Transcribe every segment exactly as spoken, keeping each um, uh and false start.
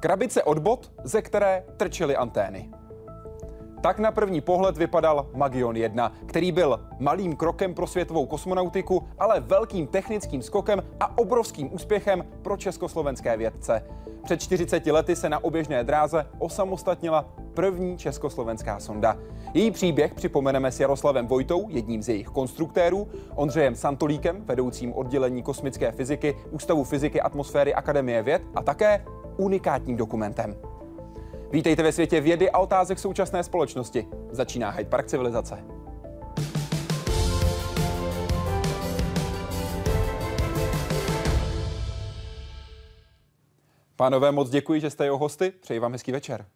Krabice od bot, ze které trčely antény. Tak na první pohled vypadal Magion jedna, který byl malým krokem pro světovou kosmonautiku, ale velkým technickým skokem a obrovským úspěchem pro československé vědce. Před čtyřiceti lety se na oběžné dráze osamostatnila první československá sonda. Její příběh připomeneme s Jaroslavem Vojtou, jedním z jejich konstruktérů, Ondřejem Santolíkem, vedoucím oddělení kosmické fyziky Ústavu fyziky atmosféry Akademie věd a také unikátním dokumentem. Vítejte ve světě vědy a otázek současné společnosti. Začíná Hyde Park civilizace. Pánové, moc děkuji, že jste jeho hosty. Přeji vám hezký večer.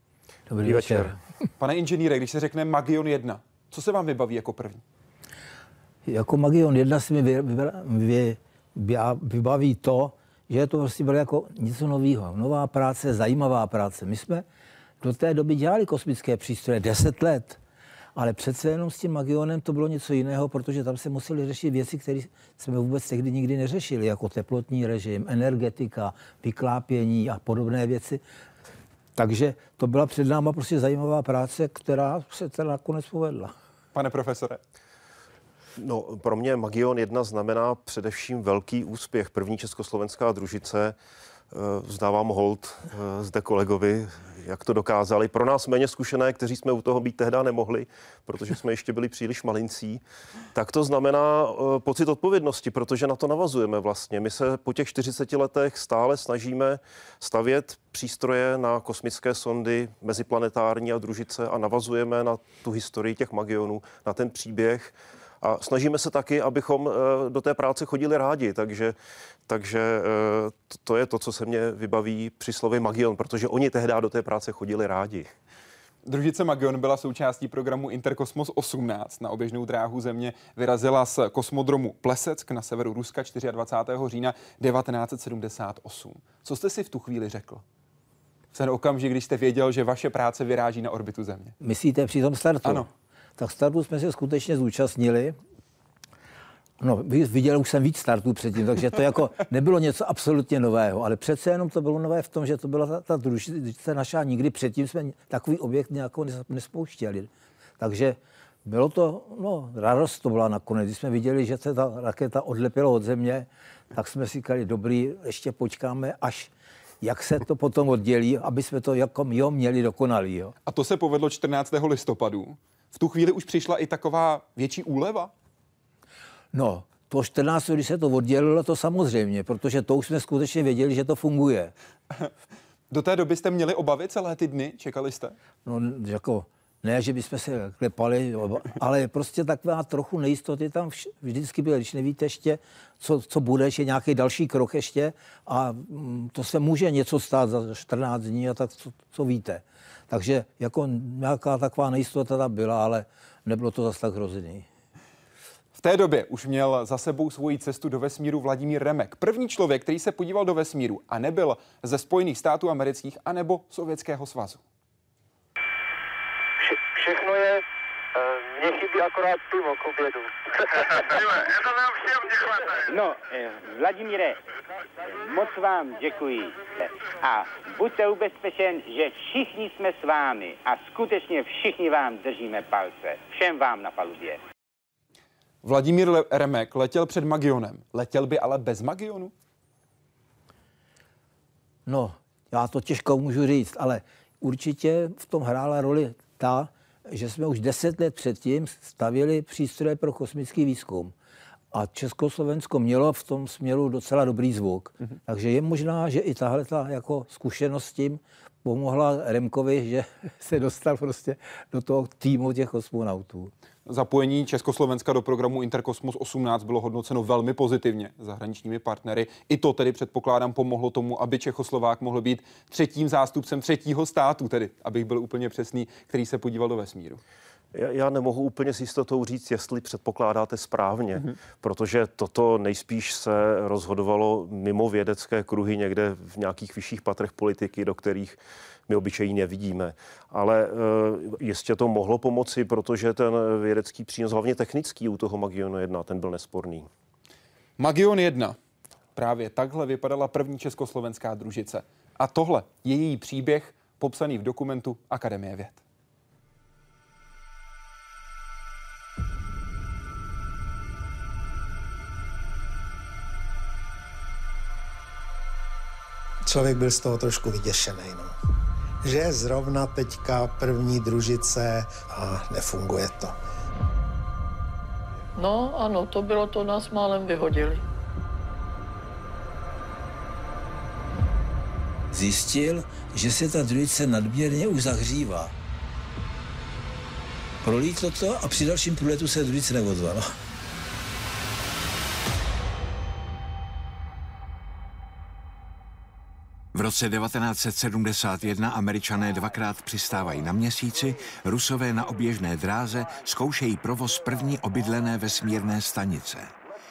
Dobrý večer. Pane inženýre, když se řekne Magion jedna, co se vám vybaví jako první? Jako Magion jedna se mi vy, vy, vy, vy, vybaví to, že je to prostě bylo jako něco nového. Nová práce, zajímavá práce. My jsme do té doby dělali kosmické přístroje deset let, ale přece jenom s tím Magionem to bylo něco jiného, protože tam se museli řešit věci, které jsme vůbec tehdy nikdy neřešili, jako teplotní režim, energetika, vyklápění a podobné věci. Takže to byla před náma prostě zajímavá práce, která se teda nakonec povedla. Pane profesore. No, pro mě Magion jedna znamená především velký úspěch. První československá družice, vzdávám hold zde kolegovi, jak to dokázali. Pro nás méně zkušené, kteří jsme u toho být tehdy nemohli, protože jsme ještě byli příliš malincí, tak to znamená pocit odpovědnosti, protože na to navazujeme vlastně. My se po těch čtyřiceti letech stále snažíme stavět přístroje na kosmické sondy, meziplanetární a družice a navazujeme na tu historii těch Magionů, na ten příběh. A snažíme se taky, abychom do té práce chodili rádi, takže, takže to je to, co se mě vybaví při slově Magion, protože oni tehdy do té práce chodili rádi. Družice Magion byla součástí programu Interkosmos osmnáct. Na oběžnou dráhu Země vyrazila z kosmodromu Pleseck na severu Ruska dvacátého čtvrtého října devatenáct set sedmdesát osm. Co jste si v tu chvíli řekl? V ten okamžik, když jste věděl, že vaše práce vyráží na orbitu Země. Myslíte při tom startu? Ano. Tak startu jsme se skutečně zúčastnili. No, viděl už jsem víc startů předtím, takže to jako nebylo něco absolutně nového, ale přece jenom to bylo nové v tom, že to byla ta, ta družice naša, nikdy předtím jsme takový objekt nějakou nespouštěli. Takže bylo to, no, radost to byla nakonec. Když jsme viděli, že se ta raketa odlepila od Země, tak jsme si říkali, dobrý, ještě počkáme, až jak se to potom oddělí, aby jsme to jako jo, měli dokonalý. Jo. A to se povedlo čtrnáctého listopadu. V tu chvíli už přišla i taková větší úleva? No, po čtrnáctého, když se to oddělilo, to samozřejmě, protože to už jsme skutečně věděli, že to funguje. Do té doby jste měli obavy celé ty dny? Čekali jste? No, jako, ne, že bychom se klepali, ale prostě taková trochu nejistoty tam vždycky byla, když nevíte ještě, co, co bude, že nějaký další krok ještě a to se může něco stát za čtrnáct dní a tak, co, co víte. Takže jako nějaká taková nejistota tam byla, ale nebylo to zase tak hrozný. V té době už měl za sebou svoji cestu do vesmíru Vladimír Remek. První člověk, který se podíval do vesmíru a nebyl ze Spojených států amerických anebo Sovětského svazu. Vše, všechno je, mě chybí akorát pivo k obědu. To nám všem děkuji. No, Vladimíre, moc vám děkuji. A buďte ubezpečen, že všichni jsme s vámi a skutečně všichni vám držíme palce. Všem vám na palubě. Vladimír Remek letěl před Magionem. Letěl by ale bez Magionu? No, já to těžko můžu říct, ale určitě v tom hrála roli ta, že jsme už deset let předtím stavěli přístroje pro kosmický výzkum. A Československo mělo v tom směru docela dobrý zvuk. Mm-hmm. Takže je možná, že i tahle ta jako zkušenost s tím pomohla Remkovi, že se dostal prostě do toho týmu těch kosmonautů. Zapojení Československa do programu Interkosmos osmnáct bylo hodnoceno velmi pozitivně zahraničními partnery. I to tedy předpokládám pomohlo tomu, aby Čechoslovák mohl být třetím zástupcem třetího státu, tedy abych byl úplně přesný, který se podíval do vesmíru. Já nemohu úplně s jistotou říct, jestli předpokládáte správně, mm-hmm. protože toto nejspíš se rozhodovalo mimo vědecké kruhy někde v nějakých vyšších patrech politiky, do kterých my obyčejně nevidíme. Ale jistě to mohlo pomoci, protože ten vědecký přínos, hlavně technický u toho Magionu jedna, ten byl nesporný. Magion jedna. Právě takhle vypadala první československá družice. A tohle je její příběh popsaný v dokumentu Akademie věd. Člověk byl z toho trošku vyděšený, no. Že zrovna teďka první družice a nefunguje to. No ano, to bylo to, nás málem vyhodili. Zjistil, že se ta družice nadměrně už zahřívá. Prolítlo to a při dalším průletu se družice neozvala. V roce devatenáct set sedmdesát jedna Američané dvakrát přistávají na Měsíci, Rusové na oběžné dráze zkoušejí provoz první obydlené vesmírné stanice.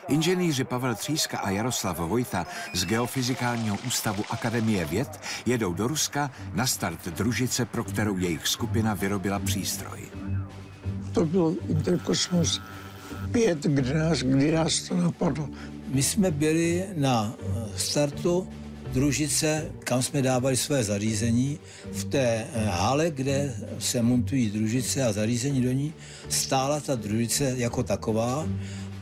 Inženýři Pavel Tříška a Jaroslav Vojta z Geofyzikálního ústavu Akademie věd jedou do Ruska na start družice, pro kterou jejich skupina vyrobila přístroj. To byl Interkosmos pět, kdy nás, kdy nás to napadlo. My jsme byli na startu družice, kam jsme dávali své zařízení. V té hale, kde se montují družice a zařízení do ní, stála ta družice jako taková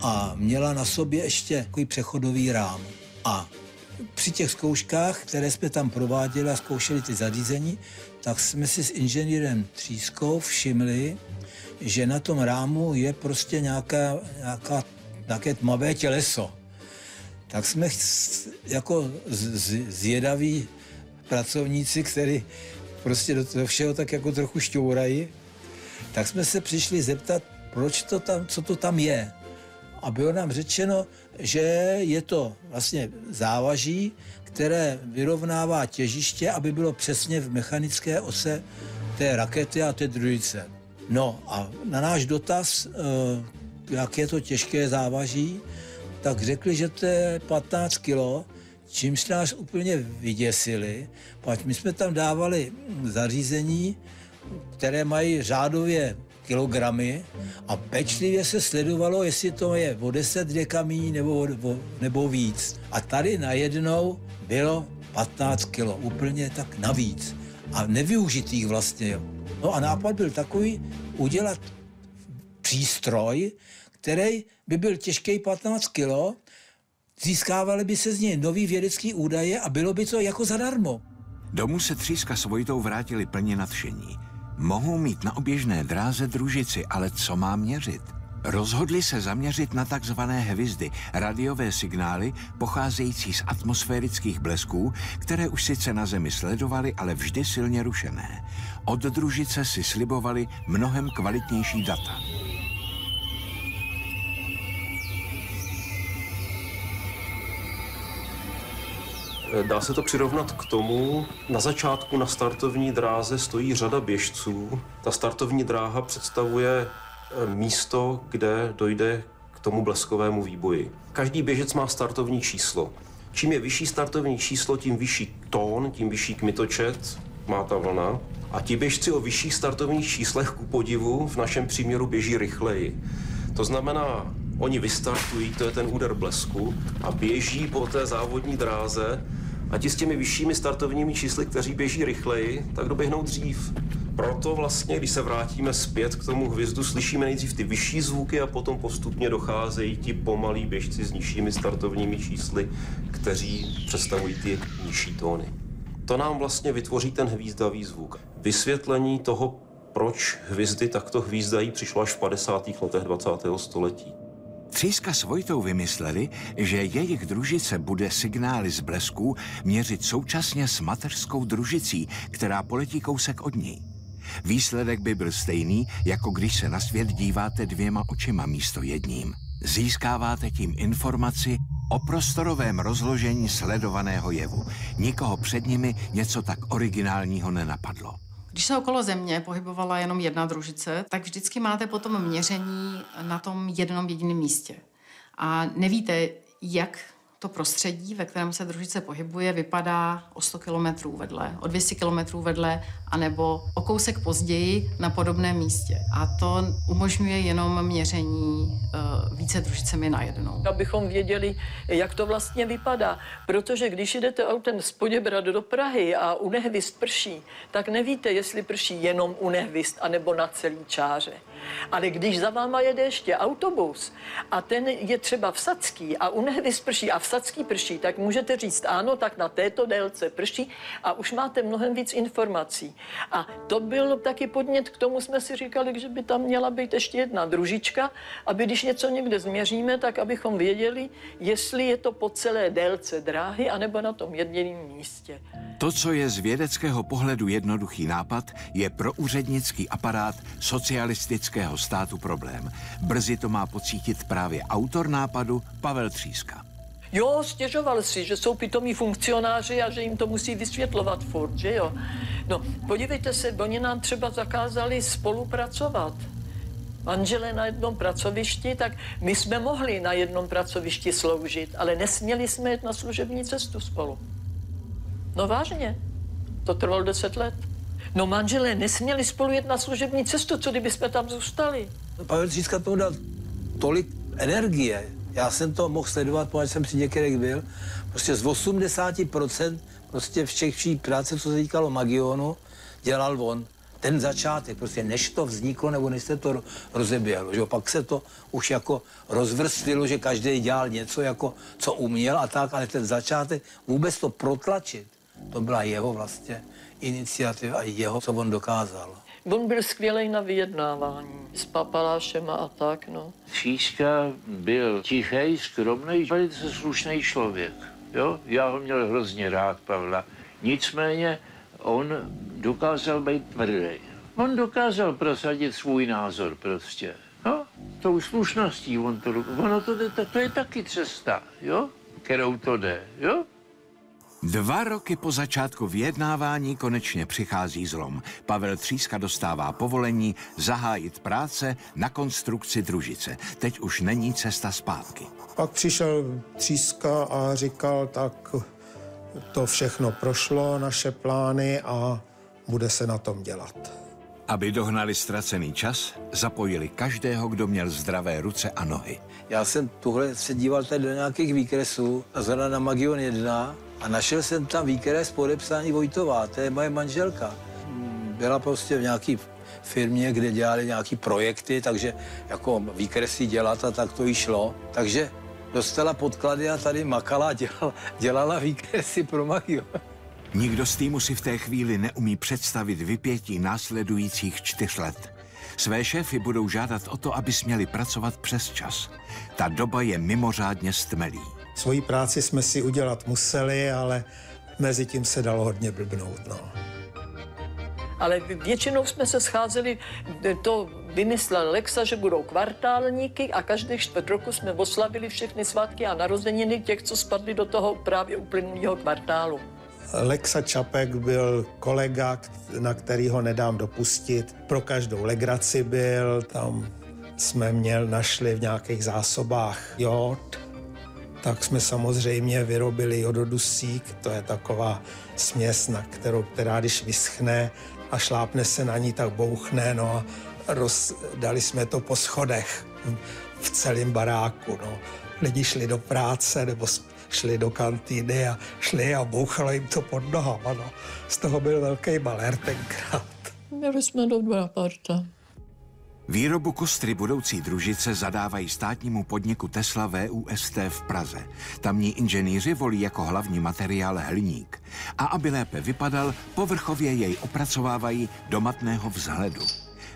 a měla na sobě ještě takový přechodový rám. A při těch zkouškách, které jsme tam prováděli a zkoušeli ty zařízení, tak jsme si s inženýrem Tříškou všimli, že na tom rámu je prostě nějaká, nějaká, nějaké tmavé těleso. Tak jsme jako zjedaví pracovníci, kteří prostě do toho všeho tak jako trochu šťourají, tak jsme se přišli zeptat, proč to tam, co to tam je. A bylo nám řečeno, že je to vlastně závaží, které vyrovnává těžiště, aby bylo přesně v mechanické ose té rakety a té družice. No a na náš dotaz, jak je to těžké závaží, tak řekli, že to je patnáct kilo, čímž nás úplně vyděsili. Pak my jsme tam dávali zařízení, které mají řádově kilogramy a pečlivě se sledovalo, jestli to je o deset dekamění nebo, nebo, nebo víc. A tady najednou bylo patnáct kilo, úplně tak navíc. A nevyužitých vlastně. No a nápad byl takový, udělat přístroj, který by byl těžký patnáct kilo, získávaly by se z něj nový vědecký údaje a bylo by to jako zadarmo. Domů se Tříška s Vojtou vrátili plně nadšení. Mohou mít na oběžné dráze družici, ale co má měřit? Rozhodli se zaměřit na takzvané hvězdy, radiové signály pocházející z atmosférických blesků, které už sice na Zemi sledovaly, ale vždy silně rušené. Od družice si slibovali mnohem kvalitnější data. Dá se to přirovnat k tomu, na začátku na startovní dráze stojí řada běžců. Ta startovní dráha představuje místo, kde dojde k tomu bleskovému výboji. Každý běžec má startovní číslo. Čím je vyšší startovní číslo, tím vyšší tón, tím vyšší kmitočet má ta vlna. A ti běžci o vyšších startovních číslech ku podivu v našem příměru běží rychleji. To znamená, oni vystartují, to je ten úder blesku, a běží po té závodní dráze a ti s těmi vyššími startovními čísly, kteří běží rychleji, tak doběhnou dřív. Proto vlastně, když se vrátíme zpět k tomu hvězdu, slyšíme nejdřív ty vyšší zvuky a potom postupně docházejí ti pomalí běžci s nižšími startovními čísly, kteří představují ty nižší tóny. To nám vlastně vytvoří ten hvízdavý zvuk. Vysvětlení toho, proč hvězdy takto hvízdají, přišlo až v padesátých letech dvacátého století. Tříška s Vojtou vymysleli, že jejich družice bude signály z blesků měřit současně s mateřskou družicí, která poletí kousek od ní. Výsledek by byl stejný, jako když se na svět díváte dvěma očima místo jedním. Získáváte tím informaci o prostorovém rozložení sledovaného jevu. Nikoho před nimi něco tak originálního nenapadlo. Když se okolo Země pohybovala jenom jedna družice, tak vždycky máte potom měření na tom jednom jediném místě. A nevíte, jak to prostředí, ve kterém se družice pohybuje, vypadá o sto kilometrů vedle, o dvě stě kilometrů vedle, anebo o kousek později na podobném místě. A to umožňuje jenom měření e, více družicemi najednou. Abychom věděli, jak to vlastně vypadá, protože když jdete autem z Poděbrad do Prahy a u Nehvist prší, tak nevíte, jestli prší jenom u Nehvist, anebo na celý čáře. Ale když za váma jede ještě autobus a ten je třeba v Sadský a u Nehvist prší a v Sadský prší, tak můžete říct ano, tak na této délce prší a už máte mnohem víc informací. A to byl taky podnět, k tomu jsme si říkali, že by tam měla být ještě jedna družička, aby když něco někde změříme, tak abychom věděli, jestli je to po celé délce dráhy anebo na tom jediném místě. To, co je z vědeckého pohledu jednoduchý nápad, je pro úřednický aparát socialistického státu problém. Brzy to má pocítit právě autor nápadu Pavel Tříška. Jo, stěžoval si, že jsou pitomí funkcionáři a že jim to musí vysvětlovat furt, že jo? No, podívejte se, oni nám třeba zakázali spolupracovat. Manželé na jednom pracovišti, tak my jsme mohli na jednom pracovišti sloužit, ale nesměli jsme jít na služební cestu spolu. No vážně, to trvalo deset let. No manželé nesměli spolu jít na služební cestu, co kdyby jsme tam zůstali? Pavel Tříška tomu dal tolik energie. Já jsem to mohl sledovat, protože jsem při některých byl. Prostě z osmdesáti procent prostě všech vší práce, co se týkalo Magionu, dělal on. Ten začátek, prostě než to vzniklo, nebo než se to rozeběhlo, že pak se to už jako rozvrstvilo, že každý dělal něco, jako, co uměl a tak, ale ten začátek, vůbec to protlačit, to byla jeho vlastně iniciativa a jeho, co on dokázal. On byl skvělý na vyjednávání s papalášema a tak, no. Tříška byl tichý, skromný, velice slušný člověk, jo? Já ho měl hrozně rád, Pavla. Nicméně on dokázal být tvrdý. On dokázal prosadit svůj názor prostě, no? Tou slušností on to... Ono to, to, to je taky cesta, jo? Kterou to jde, jo? Dva roky po začátku vyjednávání konečně přichází zlom. Pavel Tříška dostává povolení zahájit práce na konstrukci družice. Teď už není cesta zpátky. Pak přišel Tříška a říkal, tak to všechno prošlo, naše plány a bude se na tom dělat. Aby dohnali ztracený čas, zapojili každého, kdo měl zdravé ruce a nohy. Já jsem tuhle se díval tady do nějakých výkresů a zhledal na Magion jedna, a našel jsem tam výkres podepsaný Vojtová, to je moje manželka. Byla prostě v nějaké firmě, kde dělali nějaké projekty, takže jako výkresy dělat a tak to jí šlo. Takže dostala podklady a tady makala a dělala, dělala výkresy pro Magion. Nikdo z týmu si v té chvíli neumí představit vypětí následujících čtyř let. Své šéfy budou žádat o to, aby směli pracovat přes čas. Ta doba je mimořádně stmelí. Svoji práci jsme si udělat museli, ale mezi tím se dalo hodně blbnout, no. Ale většinou jsme se scházeli, to vymyslel Lexa, že budou kvartálníky a každý čtvrt roku jsme oslavili všechny svátky a narozeniny těch, co spadli do toho právě uplynulého kvartálu. Lexa Čapek byl kolega, na kterýho nedám dopustit. Pro každou legraci byl, tam jsme měl, našli v nějakých zásobách jód. Tak jsme samozřejmě vyrobili jododusík, to je taková směs, na kterou, která když vyschne a šlápne se na ní, tak bouchne, no a rozdali jsme to po schodech v celém baráku, no. Lidi šli do práce nebo šli do kantýny a šli a bouchalo jim to pod nohama, no. Z toho byl velký balér tenkrát. Měli jsme dobrá parta. Výrobu kostry budoucí družice zadávají státnímu podniku Tesla V U S T v Praze. Tamní inženýři volí jako hlavní materiál hliník. A aby lépe vypadal, povrchově jej opracovávají do matného vzhledu.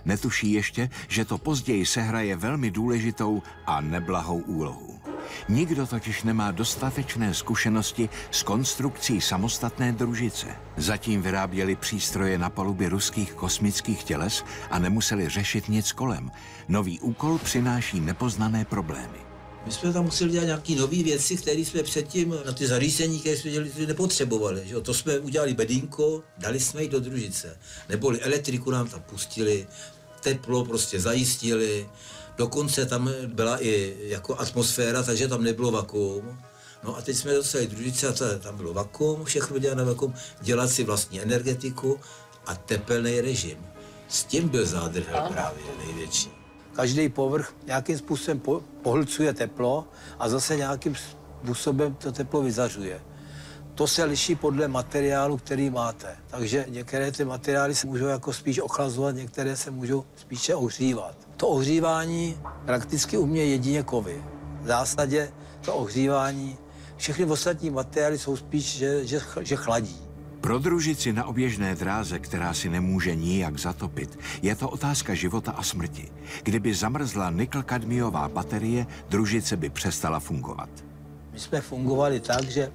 Netuší ještě, že to později sehraje velmi důležitou a neblahou úlohu. Nikdo totiž nemá dostatečné zkušenosti s konstrukcí samostatné družice. Zatím vyráběli přístroje na palubě ruských kosmických těles a nemuseli řešit nic kolem. Nový úkol přináší nepoznané problémy. My jsme tam museli dělat nějaké nové věci, které jsme předtím na ty zařízení, které jsme dělali, nepotřebovali. Že? To jsme udělali bedínko, dali jsme ji do družice. Neboli elektriku nám tam pustili, teplo prostě zajistili. Dokonce tam byla i jako atmosféra, takže tam nebylo vakuum. No a teď jsme dostali družicata, tam bylo vakuum, všechno dělat na vakuum, dělat si vlastní energetiku a tepelný režim. S tím byl zádrhel právě největší. Každý povrch nějakým způsobem po, pohlcuje teplo a zase nějakým způsobem to teplo vyzařuje. To se liší podle materiálu, který máte. Takže některé ty materiály se můžou jako spíš ochlazovat, některé se můžou spíše ohřívat. To ohřívání prakticky umějí jedině kovy. V zásadě to ohřívání, všechny ostatní materiály jsou spíš, že, že, že chladí. Pro družici na oběžné dráze, která si nemůže nijak zatopit, je to otázka života a smrti. Kdyby zamrzla nikl-kadmiová baterie, družice by přestala fungovat. My jsme fungovali tak, že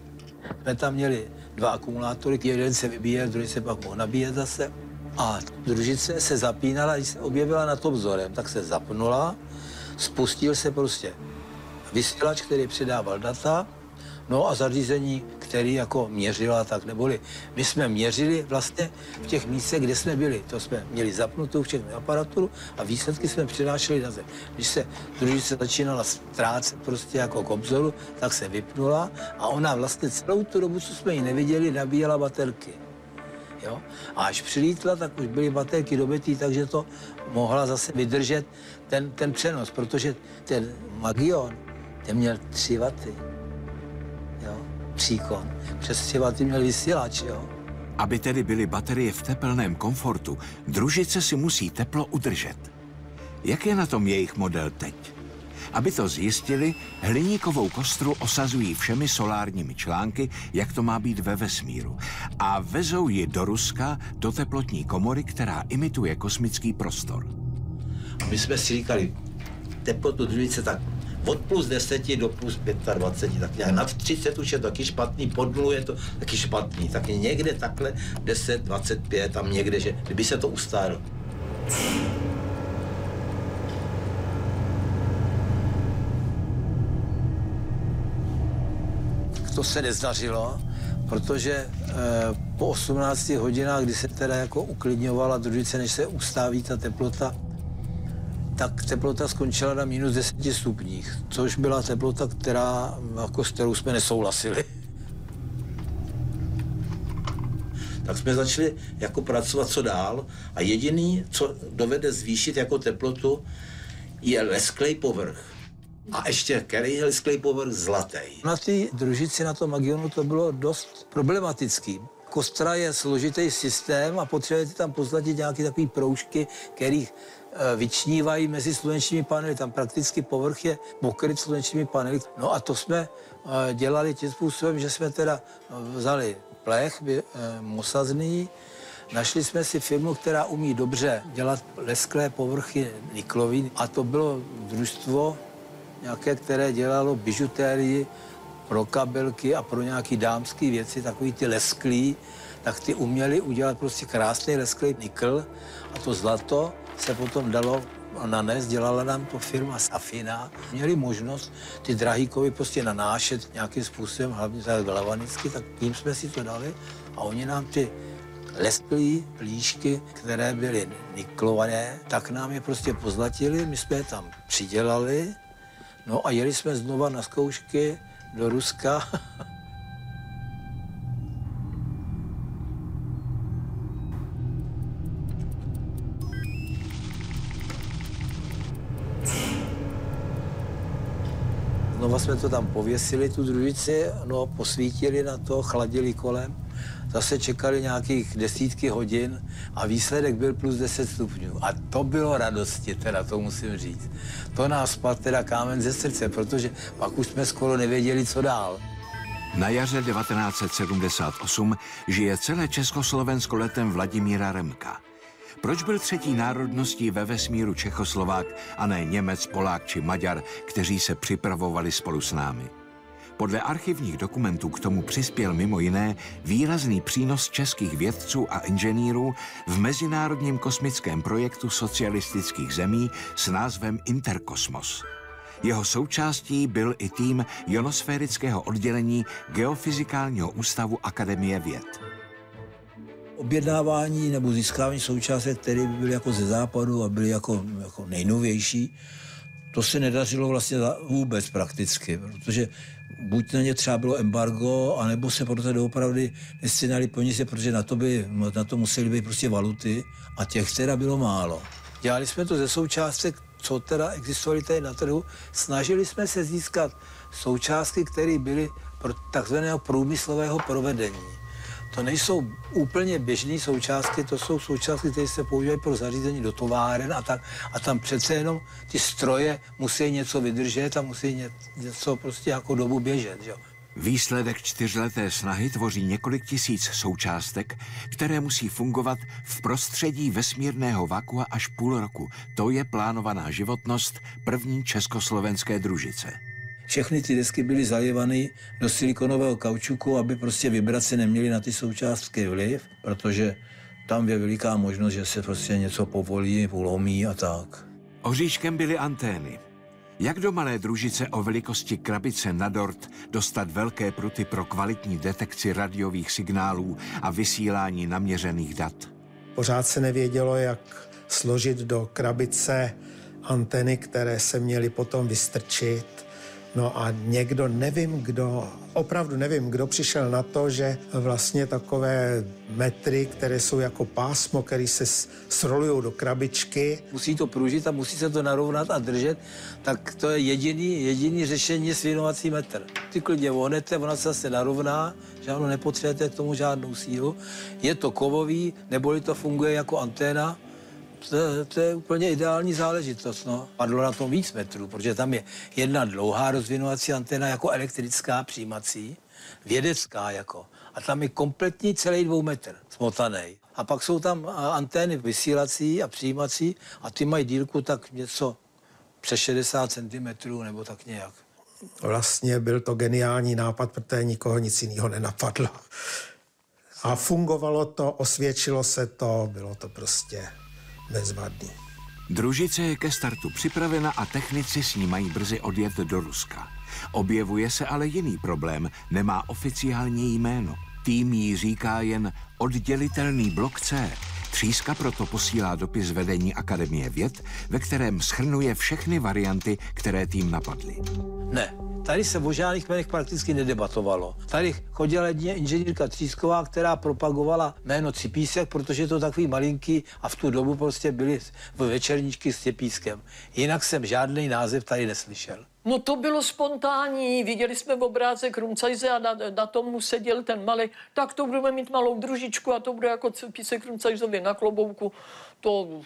jsme tam měli dva akumulátory, jeden se vybíjel, druhý se pak mohl nabíjet zase. A družice se zapínala, když se objevila nad obzorem, tak se zapnula, spustil se prostě vysílač, který předával data, no a zařízení, který jako měřila, tak neboli. My jsme měřili vlastně v těch místech, kde jsme byli. To jsme měli zapnutou všechny aparaturu a výsledky jsme přinášeli na zem. Když se družice začínala ztrácet prostě jako k obzoru, tak se vypnula a ona vlastně celou tu dobu, co jsme ji neviděli, nabíjela baterky. Jo? A až přilítla, tak už byly baterky dobitý, takže to mohla zase vydržet ten, ten přenos, protože ten Magion, ten měl tři vaty. Jo? Příkon. Přes tři vaty měl vysílač, jo. Aby tedy byly baterie v tepelném komfortu, družice si musí teplo udržet. Jak je na tom jejich model teď? Aby to zjistili, hliníkovou kostru osazují všemi solárními články, jak to má být ve vesmíru. A vezou ji do Ruska, do teplotní komory, která imituje kosmický prostor. A my jsme si říkali, teplotu družice tak od plus deseti do plus dvaceti pěti, tak nějak nad třicet už je to taky špatný, pod nulou je to taky špatný, tak někde takhle deset, dvacet pět, tam někde, že kdyby se to ustálilo. To se nezdařilo, protože e, po osmnácti hodinách, kdy se teda jako uklidňovala družice, než se ustáví ta teplota, tak teplota skončila na minus deseti stupních, což byla teplota, která, jako s kterou jsme nesouhlasili. Tak jsme začali jako pracovat co dál a jediný, co dovede zvýšit jako teplotu, je lesklej povrch. A ještě který lesklej povrch zlatý. Na ty družici na tom Magionu to bylo dost problematický. Kostra je složitý systém a potřebujete tam pozlatit nějaké takové proužky, kterých vyčnívají mezi slunečními panely. Tam prakticky povrch je pokryt slunečními panely. No a to jsme dělali tím způsobem, že jsme teda vzali plech mosazný, našli jsme si firmu, která umí dobře dělat lesklé povrchy niklový. A to bylo družstvo nějaké, které dělalo bižutérii pro kabelky a pro nějaké dámské věci, takový ty lesklí, tak ty uměli udělat prostě krásný lesklý nikl a to zlato se potom dalo nanést, dělala nám to firma Safina. Měli možnost ty drahý kovy prostě nanášet nějakým způsobem, hlavně tak galvanicky, tak tím jsme si to dali a oni nám ty lesklý plíšky, které byly niklované, tak nám je prostě pozlatili, my jsme je tam přidělali. No a jeli jsme znova na zkoušky do Ruska. Znova jsme to tam pověsili, tu družici, no posvítili na to, chladili kolem. Zase čekali nějakých desítky hodin a výsledek byl plus deset stupňů. A to bylo radosti, teda to musím říct. To nás spadl teda kámen ze srdce, protože pak už jsme skoro nevěděli, co dál. Na jaře devatenáct set sedmdesát osm žije celé Československo letem Vladimíra Remka. Proč byl třetí národností ve vesmíru Čechoslovák a ne Němec, Polák či Maďar, kteří se připravovali spolu s námi? Podle archivních dokumentů k tomu přispěl mimo jiné výrazný přínos českých vědců a inženýrů v mezinárodním kosmickém projektu socialistických zemí s názvem Interkosmos. Jeho součástí byl i tým ionosférického oddělení Geofyzikálního ústavu Akademie věd. Objednávání nebo získávání součástek, které by byly jako ze západu a byly jako, jako nejnovější, to se nedařilo vlastně vůbec prakticky, protože buď na ně třeba bylo embargo, anebo se proto doopravdy nesjednaly peníze, protože na to, by, na to musely být prostě valuty a těch teda bylo málo. Dělali jsme to ze součástek, co teda existovaly tady na trhu. Snažili jsme se získat součástky, které byly pro takzvaného průmyslového provedení. To nejsou úplně běžné součástky, to jsou součástky, které se používají pro zařízení do továren a tak. A tam přece jenom ty stroje musí něco vydržet a musí něco prostě jako dobu běžet. Že? Výsledek čtyřleté snahy tvoří několik tisíc součástek, které musí fungovat v prostředí vesmírného vakua až půl roku. To je plánovaná životnost první československé družice. Všechny ty desky byly zalivané do silikonového kaučuku, aby prostě vibrace neměly na ty součástky vliv, protože tam je veliká možnost, že se prostě něco povolí, ulomí a tak. Oříškem byly antény. Jak do malé družice o velikosti krabice na dort dostat velké pruty pro kvalitní detekci radiových signálů a vysílání naměřených dat? Pořád se nevědělo, jak složit do krabice antény, které se měly potom vystrčit. No a někdo, nevím kdo, opravdu nevím, kdo přišel na to, že vlastně takové metry, které jsou jako pásmo, které se srolují do krabičky. Musí to pružit a musí se to narovnat a držet, tak to je jediný, jediný řešení svěnovací metr. Ty klidně vohnete, ona se zase narovná, žádnou nepotřebujete k tomu žádnou sílu. Je to kovový, neboli to funguje jako anténa. To, to je úplně ideální záležitost. No. Padlo na tom víc metrů, protože tam je jedna dlouhá rozvinovací anténa jako elektrická přijímací, vědecká jako. A tam je kompletní celý dvou metr smotaný. A pak jsou tam antény vysílací a přijímací a ty mají délku tak něco přes šedesát centimetrů nebo tak nějak. Vlastně byl to geniální nápad, protože nikoho nic jiného nenapadlo. A fungovalo to, osvědčilo se to, bylo to prostě... bezvadný. Družice je ke startu připravena a technici s ní mají brzy odjet do Ruska. Objevuje se ale jiný problém, nemá oficiální jméno. Tým jí říká jen oddělitelný blok C. Tříška proto posílá dopis vedení Akademie věd, ve kterém shrnuje všechny varianty, které tým napadly. Ne, tady se o žádných jménech prakticky nedebatovalo. Tady chodila jedině inženýrka Tříšková, která propagovala jméno Cipísek, protože to takový malinký a v tu dobu prostě byly večerníčky s Cipískem. Jinak jsem žádný název tady neslyšel. No to bylo spontánní, viděli jsme v obrázek Rumcajze a na, na tomu seděl ten malý, tak to budeme mít malou družičku a to bude jako písek Rumcajzovi na klobouku. To,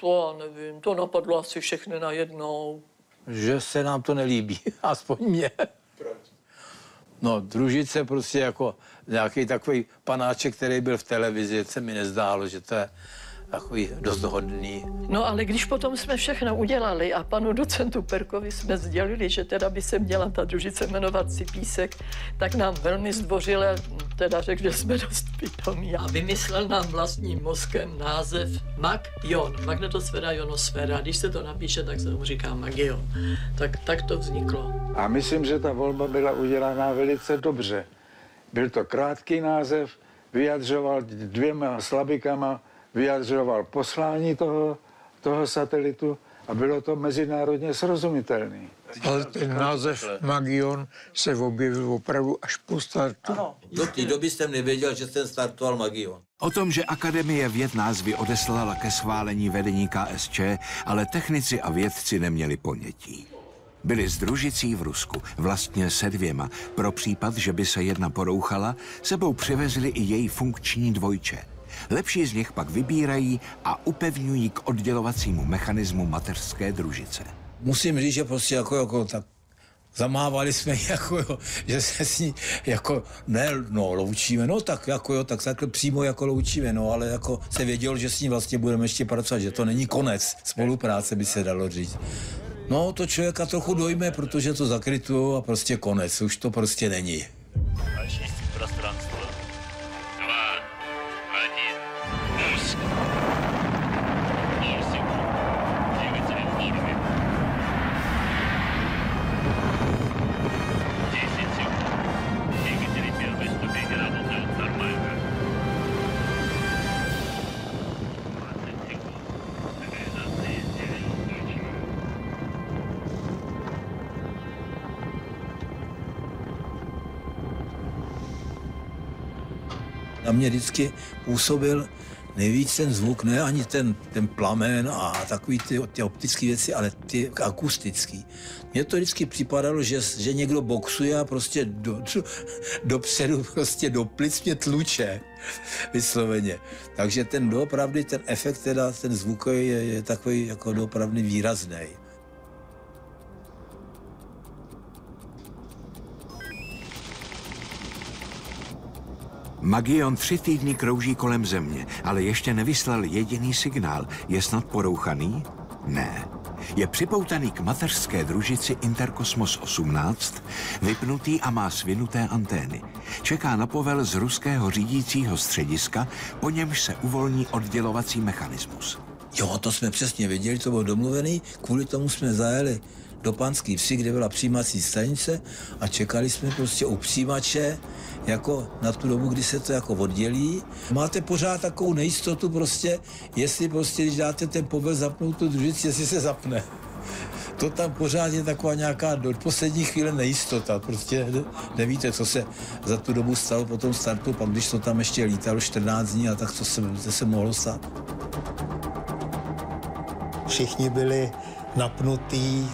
to nevím, to napadlo asi všechny najednou. Že se nám to nelíbí, aspoň mě. Proč? No družice prostě jako nějaký takový panáček, který byl v televizi, se mi nezdálo, že to je... takový dost hodný. No ale když potom jsme všechno udělali a panu docentu Perkovi jsme sdělili, že teda by se měla ta družice jmenovat Cipísek, tak nám velmi zdvořile teda řekl, že jsme dost pitomí. A vymyslel nám vlastním mozkem název Magion, magnetosféra, ionosféra. Když se to napíše, tak se tomu říká Magion. Tak, tak to vzniklo. A myslím, že ta volba byla udělaná velice dobře. Byl to krátký název, vyjadřoval dvěma slabikama, vyjadřoval poslání toho, toho satelitu a bylo to mezinárodně srozumitelný. Ale ten název Magion se objevil opravdu až po startu. Ano, do té doby jsem nevěděl, že jsem startoval Magion. O tom, že Akademie věd názvy odeslala ke schválení vedení K S Č, ale technici a vědci neměli ponětí. Byli s družicí v Rusku, vlastně se dvěma. Pro případ, že by se jedna porouchala, sebou přivezli i její funkční dvojče. Lepší z nich pak vybírají a upevňují k oddělovacímu mechanismu mateřské družice. Musím říct, že prostě jako, jako tak zamávali jsme jako, jo, že se s ní jako ne, no, loučíme, no tak jako jo, tak takhle přímo jako loučíme, no, ale jako se vědělo, že s ní vlastně budeme ještě pracovat, že to není konec spolupráce, by se dalo říct. No to člověka trochu dojme, protože to zakrytujou a prostě konec, už to prostě není. Na mě vždycky působil nejvíc ten zvuk, ne ani ten, ten plamen a takový ty, ty optické věci, ale ty akustický. Mně to vždycky připadalo, že, že někdo boxuje a prostě do, dopředu, prostě do plic mě tluče, vysloveně. Takže ten doopravdy, ten efekt, teda ten zvukový je, je takový jako doopravdy výrazný. Magion tři týdny krouží kolem Země, ale ještě nevyslal jediný signál. Je snad porouchaný? Ne. Je připoutaný k mateřské družici Interkosmos osmnáct, vypnutý a má svinuté antény. Čeká na povel z ruského řídícího střediska, po němž se uvolní oddělovací mechanismus. Jo, to jsme přesně věděli, to bylo domluvený, kvůli tomu jsme zajeli do Panský vsi, kde byla přijímací stanice, a čekali jsme prostě u přijímače jako na tu dobu, kdy se to jako oddělí. Máte pořád takovou nejistotu prostě, jestli prostě, když dáte ten povel zapnout tu družici, jestli se zapne. To tam pořád je taková nějaká do poslední chvíle nejistota, prostě nevíte, co se za tu dobu stalo po tom startu, pak když to tam ještě lítalo čtrnáct dní a tak, co se, co se mohlo stát. Všichni byli napnutí,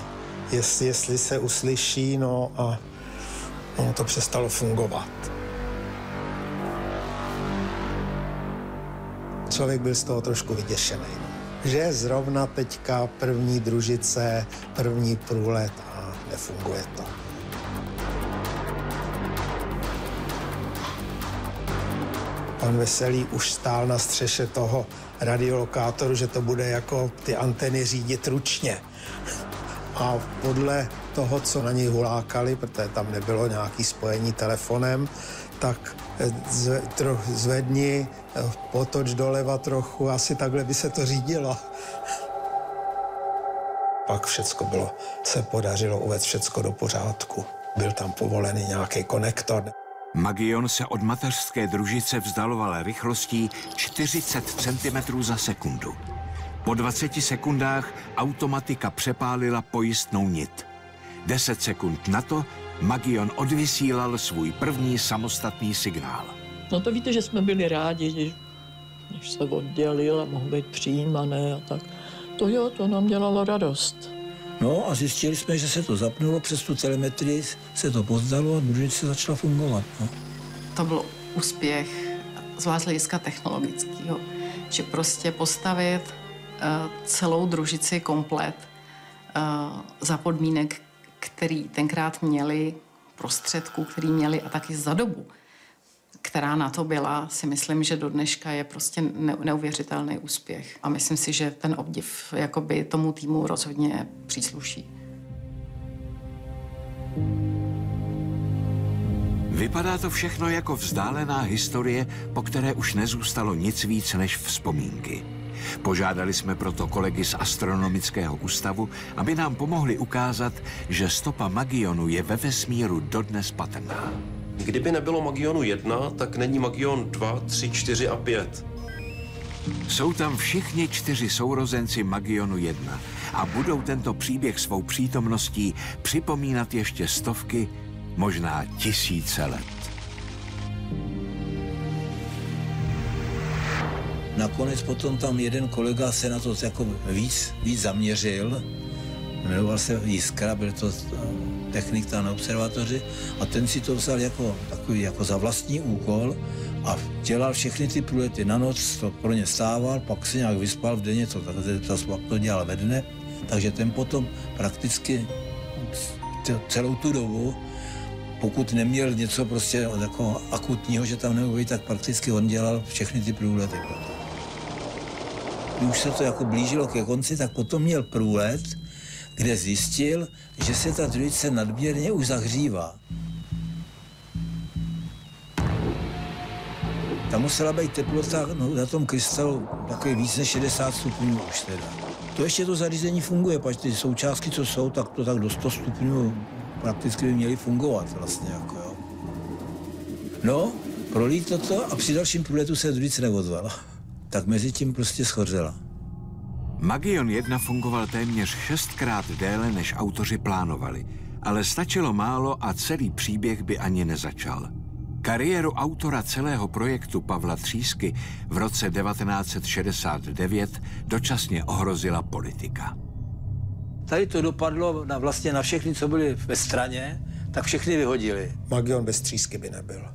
Jestli, jestli se uslyší, no a ono to přestalo fungovat. Člověk byl z toho trošku vyděšený, že zrovna teďka první družice, první průlet a nefunguje to. Pan Veselý už stál na střeše toho radiolokátoru, že to bude jako ty anteny řídit ručně. A podle toho, co na něj hulákali, protože tam nebylo nějaké spojení telefonem, tak zve, tro, zvedni, potoč doleva trochu, asi takhle by se to řídilo. Pak všecko bylo, se podařilo uvést všecko do pořádku. Byl tam povolený nějaký konektor. Magion se od mateřské družice vzdaloval rychlostí čtyřicet centimetrů za sekundu. Po dvaceti sekundách automatika přepálila pojistnou nit. deset sekund na to Magion odvysílal svůj první samostatný signál. No to víte, že jsme byli rádi, když se oddělil a mohl být přijímaný a tak. To jo, to nám dělalo radost. No a zjistili jsme, že se to zapnulo, přes tu telemetrii se to pozdalo a družice začala fungovat. No. To byl úspěch, zvlášť hlediska technologického, že prostě postavit celou družici komplet za podmínek, který tenkrát měli, prostředků, který měli, a taky za dobu, která na to byla, si myslím, že do dneška je prostě neuvěřitelný úspěch. A myslím si, že ten obdiv jakoby tomu týmu rozhodně přísluší. Vypadá to všechno jako vzdálená historie, po které už nezůstalo nic víc než vzpomínky. Požádali jsme proto kolegy z Astronomického ústavu, aby nám pomohli ukázat, že stopa Magionu je ve vesmíru dodnes patrná. Kdyby nebylo Magionu jedna, tak není Magion dva, tři, čtyři a pět. Jsou tam všichni čtyři sourozenci Magionu jedna a budou tento příběh svou přítomností připomínat ještě stovky, možná tisíce let. Nakonec potom tam jeden kolega se na to jako víc, víc zaměřil, jmenoval se Jiskra, byl to technik tam na observatoři, a ten si to vzal jako, takový, jako za vlastní úkol a dělal všechny ty průlety na noc, to pro ně stával, pak se nějak vyspal v denně, to, pak to dělal ve dne, takže ten potom prakticky celou tu dobu, pokud neměl něco prostě jako akutního, že tam nemohl být, tak prakticky on dělal všechny ty průlety. Když už se to jako blížilo ke konci, tak potom měl průlet, kde zjistil, že se ta družice nadměrně už zahřívá. Tam musela být teplota no, na tom krystalu takový víc než šedesát stupňů už teda. To ještě to zařízení funguje, protože ty součástky, co jsou, tak to tak do sto stupňů prakticky by měly fungovat vlastně jako jo. No, prolítlo to a při dalším průletu se družice neozvala. Tak mezi tím prostě schořela. Magion jedna fungoval téměř šestkrát déle, než autoři plánovali, ale stačilo málo a celý příběh by ani nezačal. Kariéru autora celého projektu Pavla Tříšky v roce devatenáct set šedesát devět dočasně ohrozila politika. Tady to dopadlo na, vlastně na všechny, co byli ve straně, tak všechny vyhodili. Magion bez Tříšky by nebyl.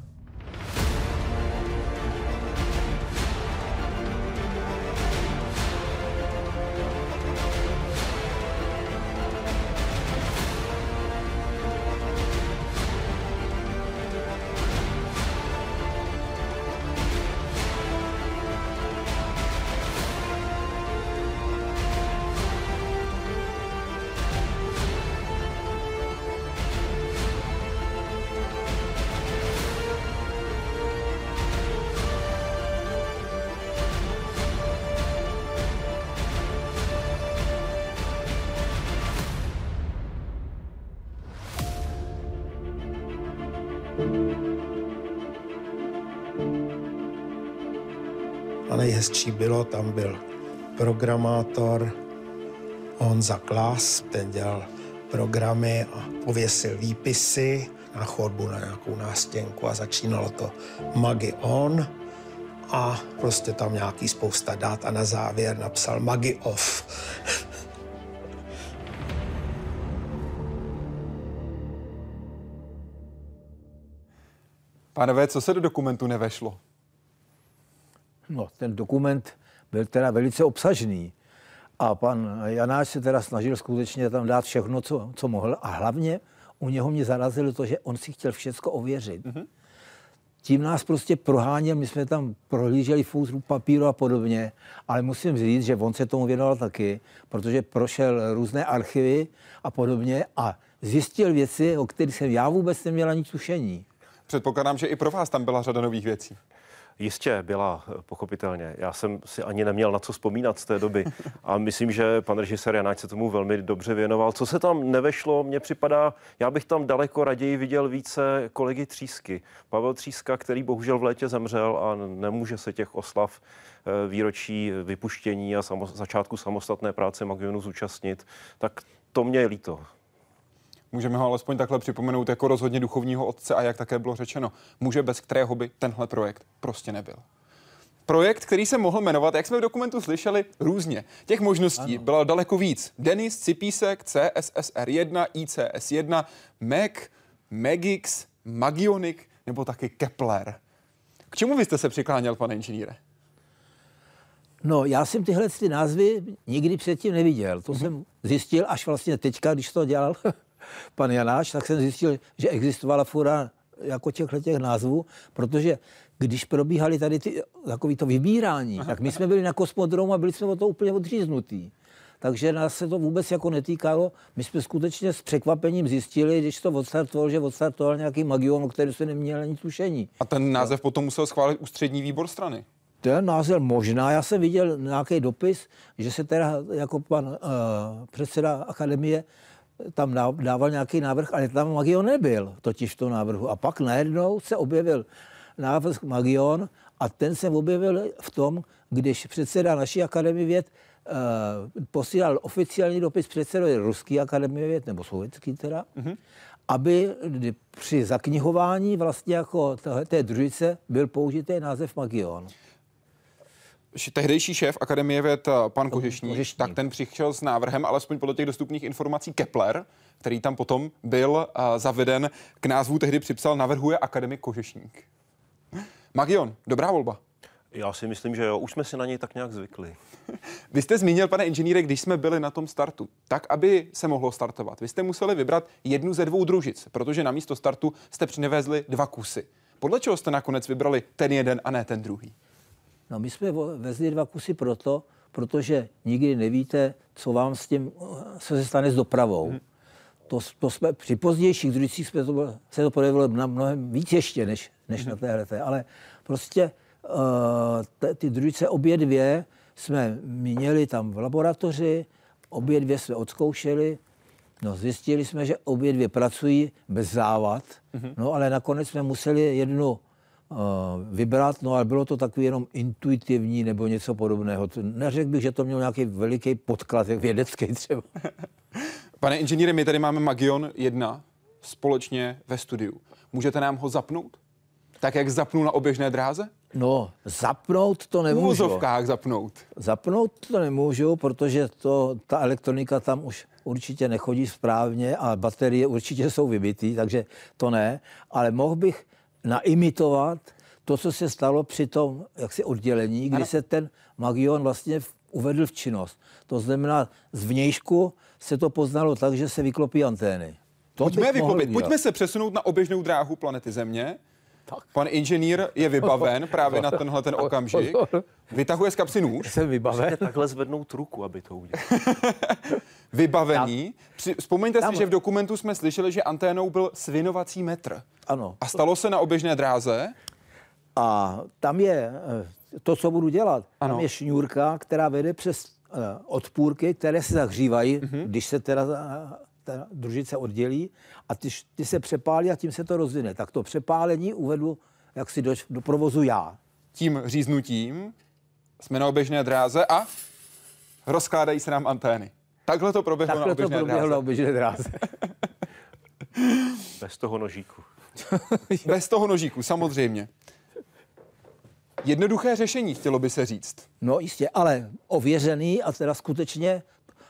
Hezčí bylo, tam byl programátor Honza Klas, ten dělal programy a pověsil výpisy na chodbu, na nějakou nástěnku a začínalo to Magion a prostě tam nějaký spousta dát a na závěr napsal Magiov. Pánové, co se do dokumentu nevešlo? No, ten dokument byl teda velice obsažný a pan Janáč se teda snažil skutečně tam dát všechno, co, co mohl, a hlavně u něho mě zarazilo to, že on si chtěl všecko ověřit. Mm-hmm. Tím nás prostě proháněl, my jsme tam prohlíželi fůzru papíru a podobně, ale musím říct, že on se tomu věnoval taky, protože prošel různé archivy a podobně a zjistil věci, o kterých jsem já vůbec neměl ani tušení. Předpokládám, že i pro vás tam byla řada nových věcí. Jistě byla, pochopitelně. Já jsem si ani neměl na co vzpomínat z té doby. A myslím, že pan režisér Janáč se tomu velmi dobře věnoval. Co se tam nevešlo, mně připadá, já bych tam daleko raději viděl více kolegy Tříšky. Pavel Tříška, který bohužel v létě zemřel a nemůže se těch oslav výročí vypuštění a samo, začátku samostatné práce Magionu zúčastnit, tak to mě je líto. Můžeme ho alespoň takhle připomenout jako rozhodně duchovního otce a jak také bylo řečeno, muže, bez kterého by tenhle projekt prostě nebyl. Projekt, který se mohl jmenovat, jak jsme v dokumentu slyšeli, různě. Těch možností ano. Bylo daleko víc. Denis, Cipísek, C S S R jedna, I C S jedna, Meg, Megix, Magionik nebo taky Kepler. K čemu vy jste se přikláněl, pane inženýre? No, já jsem tyhle ty názvy nikdy předtím neviděl. To hmm. jsem zjistil až vlastně teďka, když to dělal pan Janáč, tak jsem zjistil, že existovala fura jako těchto těch názvů, protože když probíhaly tady ty, takový to vybírání, tak my jsme byli na kosmodromu a byli jsme o to úplně odříznutí. Takže nás se to vůbec jako netýkalo. My jsme skutečně s překvapením zjistili, když to odstartoval, že odstartoval nějaký Magion, o který jsme neměli ani tušení. A ten název potom musel schválit ústřední výbor strany. Ten název možná, já jsem viděl nějaký dopis, že se teda jako pan uh, předseda akademie tam dával nějaký návrh, ale tam Magion nebyl, totiž v tom návrhu. A pak najednou se objevil návrh Magion a ten se objevil v tom, když předseda naší akademie věd eh, posílal oficiální dopis předsedovi Ruské akademie věd, nebo sovětský teda, mm-hmm. aby při zaknihování vlastně jako té družice byl použitý název Magion. Tehdejší šéf Akademie věd, pan Kožešník, Kožešník, tak ten přišel s návrhem, alespoň podle těch dostupných informací, Kepler, který tam potom byl uh, zaveden, k názvu tehdy připsal, navrhuje akademik Kožešník. Magion, dobrá volba. Já si myslím, že jo, už jsme si na něj tak nějak zvykli. Vy jste zmínil, pane inženýre, když jsme byli na tom startu, tak aby se mohlo startovat, vy jste museli vybrat jednu ze dvou družic, protože na místo startu jste přinevezli dva kusy. Podle čeho jste nakonec vybrali ten jeden a ne ten druhý? No, my jsme vezli dva kusy proto, protože nikdy nevíte, co vám s tím, co se stane s dopravou. Hmm. To, to jsme, při pozdějších družicích jsme to, se to projevilo na mnohem víc ještě, než, než hmm. na téhleté. Ale prostě uh, te, ty družice obě dvě jsme měli tam v laboratoři, obě dvě jsme odzkoušeli. No, zjistili jsme, že obě dvě pracují bez závad, hmm. no, ale nakonec jsme museli jednu vybrat, no ale bylo to takový jenom intuitivní nebo něco podobného. Neřekl bych, že to měl nějaký veliký podklad, jak vědecký třeba. Pane inženýre, my tady máme Magion jedna společně ve studiu. Můžete nám ho zapnout? Tak jak zapnul na oběžné dráze? No, zapnout to nemůžu. V úvozovkách zapnout. Zapnout to nemůžu, protože to, ta elektronika tam už určitě nechodí správně a baterie určitě jsou vybitý, takže to ne. Ale mohl bych naimitovat to, co se stalo při tom jaksi oddělení, kdy ano. se ten Magion vlastně uvedl v činnost. To znamená, z vnějšku se to poznalo tak, že se vyklopí antény. To Pojďme, vyklopit. Pojďme se přesunout na oběžnou dráhu planety Země. Tak. Pan inženýr je vybaven právě na tenhle ten okamžik. Vytahuje z kapsy nůž. Jsem vybaven. Musíte takhle zvednout ruku, aby to udělal. Vybavení. Vzpomeňte si, že v dokumentu jsme slyšeli, že anténou byl svinovací metr. Ano. A stalo se na oběžné dráze. A tam je to, co budu dělat. Ano. Tam je šňůrka, která vede přes odpůrky, které se zahřívají, mm-hmm. když se teda... ta družice oddělí a ty, ty se přepálí a tím se to rozvine. Tak to přepálení uvedu jaksi do, do provozu já. Tím říznutím jsme na oběžné dráze a rozkládají se nám antény. Takhle to proběhlo, Takhle na, oběžné to proběhlo na oběžné dráze. Bez toho nožíku. Bez toho nožíku, samozřejmě. Jednoduché řešení, chtělo by se říct. No jistě, ale ověřený a teda skutečně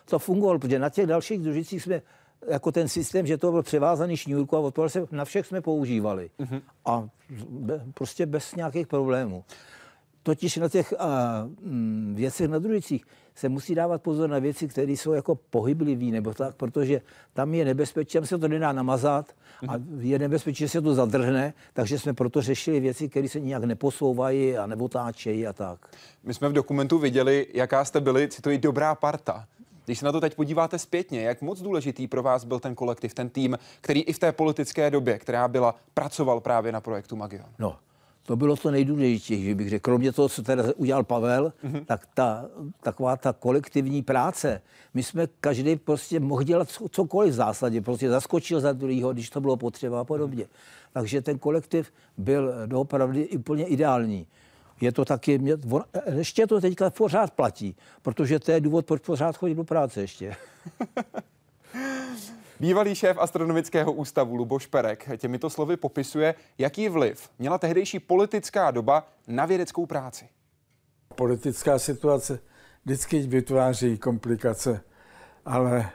to fungovalo, protože na těch dalších družicích jsme jako ten systém, že to byl převázaný šňůrku a odpověděl se, na všech jsme používali. Mm-hmm. A be, prostě bez nějakých problémů. Totiž na těch a, m, věcech na družicích se musí dávat pozor na věci, které jsou jako pohyblivý nebo tak, protože tam je nebezpečí, tam se to nedá namazat mm-hmm. a je nebezpečí, že se to zadrhne, takže jsme proto řešili věci, které se nějak neposouvají a neotáčejí a tak. My jsme v dokumentu viděli, jaká jste byli, cituji, dobrá parta. Když se na to teď podíváte zpětně, jak moc důležitý pro vás byl ten kolektiv, ten tým, který i v té politické době, která byla, pracoval právě na projektu Magion? No, to bylo to nejdůležitější, bych řekl. Kromě toho, co teda udělal Pavel, mm-hmm. tak ta, taková ta kolektivní práce. My jsme každý prostě mohl dělat cokoliv v zásadě, prostě zaskočil za druhýho, když to bylo potřeba a podobně. Mm-hmm. Takže ten kolektiv byl doopravdy úplně ideální. Je to taky, ještě to teďka pořád platí, protože to je důvod, proč pořád chodit do práce ještě. Bývalý šéf Astronomického ústavu Luboš Šperek těmito slovy popisuje, jaký vliv měla tehdejší politická doba na vědeckou práci. Politická situace vždycky vytváří komplikace, ale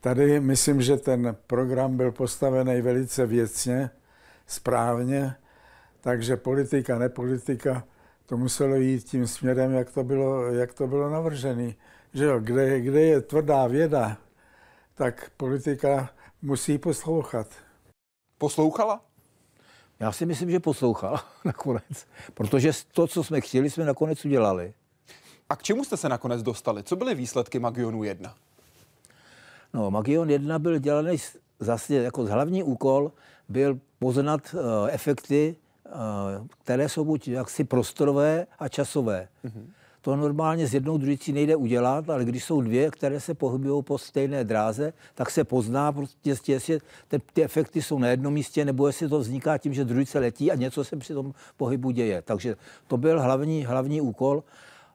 tady myslím, že ten program byl postavený velice věcně, správně, takže politika, nepolitika, to muselo jít tím směrem, jak to bylo, jak to bylo navržené. Že jo, kde, kde je tvrdá věda, tak politika musí poslouchat. Poslouchala? Já si myslím, že poslouchala nakonec. Protože to, co jsme chtěli, jsme nakonec udělali. A k čemu jste se nakonec dostali? Co byly výsledky Magionu jedna? No, Magion jedna byl dělaný zase jako hlavní úkol, byl poznat uh, efekty, které jsou buď jaksi prostorové a časové. Mm-hmm. To normálně s jednou družicí nejde udělat, ale když jsou dvě, které se pohybují po stejné dráze, tak se pozná, prostě, jestli te, ty efekty jsou na jednom místě, nebo jestli to vzniká tím, že družice letí a něco se při tom pohybu děje. Takže to byl hlavní, hlavní úkol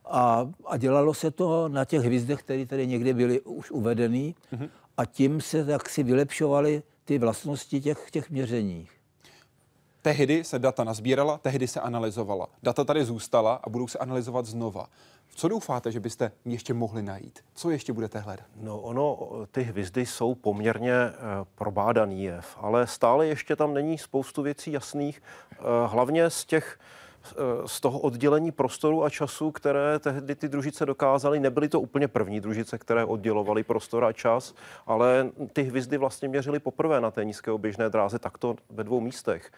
a, a dělalo se to na těch hvězdech, které tady někde byly už uvedený mm-hmm. a tím se jaksi vylepšovaly ty vlastnosti těch, těch měřeních. Tehdy se data nazbírala, tehdy se analyzovala. Data tady zůstala a budou se analyzovat znova. Co doufáte, že byste ještě mohli najít? Co ještě budete hledat? No ono, ty hvězdy jsou poměrně e, probádaný jev, ale stále ještě tam není spoustu věcí jasných, e, hlavně z těch z toho oddělení prostoru a času, které tehdy ty družice dokázaly. Nebyly to úplně první družice, které oddělovaly prostor a čas, ale ty hvězdy vlastně měřily poprvé na té nízké oběžné dráze, takto ve dvou místech.